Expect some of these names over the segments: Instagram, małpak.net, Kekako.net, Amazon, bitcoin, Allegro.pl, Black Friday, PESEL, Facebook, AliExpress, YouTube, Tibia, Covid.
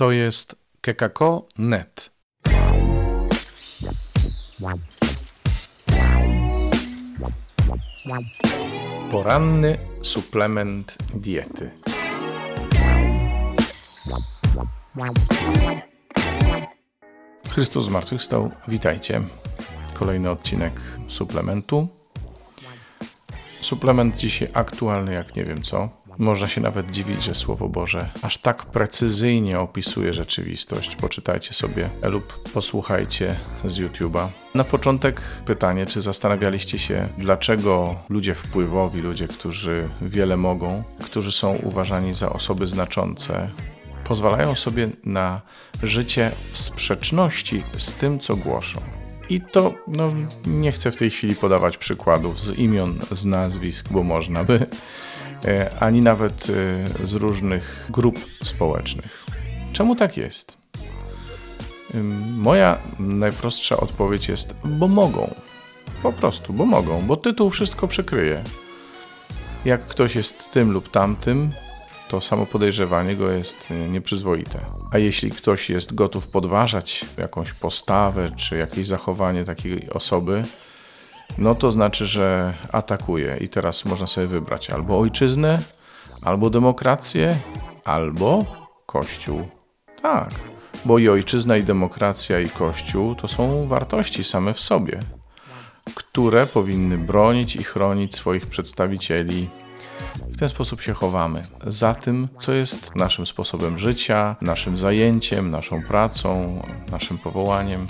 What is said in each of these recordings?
To jest Kekako.net. Poranny suplement diety. Chrystus zmartwychwstał. Witajcie. Kolejny odcinek suplementu. Suplement dzisiaj aktualny jak nie wiem co. Można się nawet dziwić, że Słowo Boże aż tak precyzyjnie opisuje rzeczywistość. Poczytajcie sobie lub posłuchajcie z YouTube'a. Na początek pytanie, czy zastanawialiście się, dlaczego ludzie wpływowi, ludzie, którzy wiele mogą, którzy są uważani za osoby znaczące, pozwalają sobie na życie w sprzeczności z tym, co głoszą. I to, nie chcę w tej chwili podawać przykładów z imion, z nazwisk, bo można by, ani nawet z różnych grup społecznych. Czemu tak jest? Moja najprostsza odpowiedź jest, bo mogą. Po prostu, bo mogą, bo tytuł wszystko przykryje. Jak ktoś jest tym lub tamtym, to samo podejrzewanie go jest nieprzyzwoite. A jeśli ktoś jest gotów podważać jakąś postawę czy jakieś zachowanie takiej osoby, no to znaczy, że atakuje. I teraz można sobie wybrać albo ojczyznę, albo demokrację, albo Kościół. Tak, bo i ojczyzna, i demokracja, i Kościół to są wartości same w sobie, które powinny bronić i chronić swoich przedstawicieli. W ten sposób się chowamy za tym, co jest naszym sposobem życia, naszym zajęciem, naszą pracą, naszym powołaniem.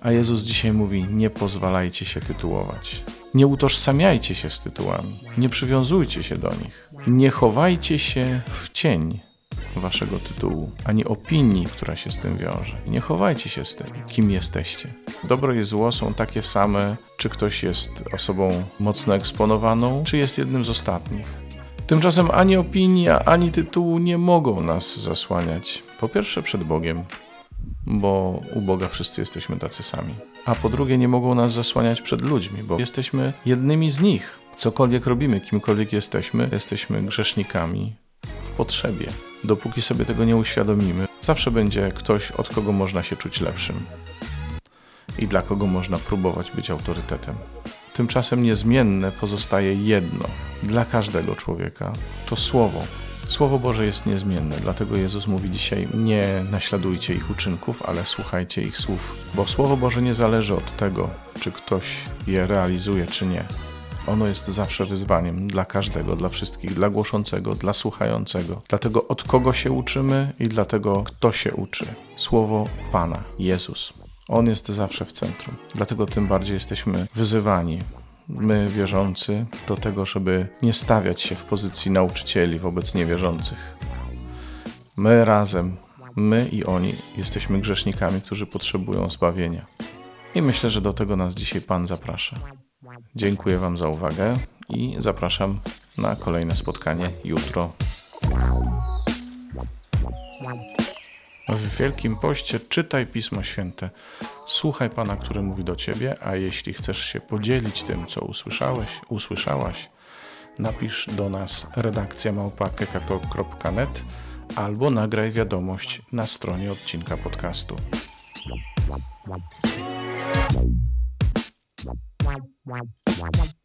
A Jezus dzisiaj mówi, nie pozwalajcie się tytułować. Nie utożsamiajcie się z tytułami. Nie przywiązujcie się do nich. Nie chowajcie się w cień waszego tytułu, ani opinii, która się z tym wiąże. Nie chowajcie się z tym, kim jesteście. Dobro i zło są takie same, czy ktoś jest osobą mocno eksponowaną, czy jest jednym z ostatnich. Tymczasem ani opinia, ani tytuł nie mogą nas zasłaniać. Po pierwsze przed Bogiem, bo u Boga wszyscy jesteśmy tacy sami. A po drugie nie mogą nas zasłaniać przed ludźmi, bo jesteśmy jednymi z nich. Cokolwiek robimy, kimkolwiek jesteśmy, jesteśmy grzesznikami w potrzebie. Dopóki sobie tego nie uświadomimy, zawsze będzie ktoś, od kogo można się czuć lepszym i dla kogo można próbować być autorytetem. Tymczasem niezmienne pozostaje jedno dla każdego człowieka, to Słowo. Słowo Boże jest niezmienne, dlatego Jezus mówi dzisiaj, nie naśladujcie ich uczynków, ale słuchajcie ich słów, bo Słowo Boże nie zależy od tego, czy ktoś je realizuje, czy nie. Ono jest zawsze wyzwaniem dla każdego, dla wszystkich, dla głoszącego, dla słuchającego. Dlatego od kogo się uczymy i dlatego kto się uczy. Słowo Pana, Jezus. On jest zawsze w centrum. Dlatego tym bardziej jesteśmy wyzywani, my wierzący, do tego, żeby nie stawiać się w pozycji nauczycieli wobec niewierzących. My razem, my i oni jesteśmy grzesznikami, którzy potrzebują zbawienia. I myślę, że do tego nas dzisiaj Pan zaprasza. Dziękuję Wam za uwagę i zapraszam na kolejne spotkanie jutro. W Wielkim Poście czytaj Pismo Święte. Słuchaj Pana, który mówi do Ciebie, a jeśli chcesz się podzielić tym, co usłyszałaś, napisz do nas redakcja małpak.net albo nagraj wiadomość na stronie odcinka podcastu. Wow, wow, wow, wow, wow.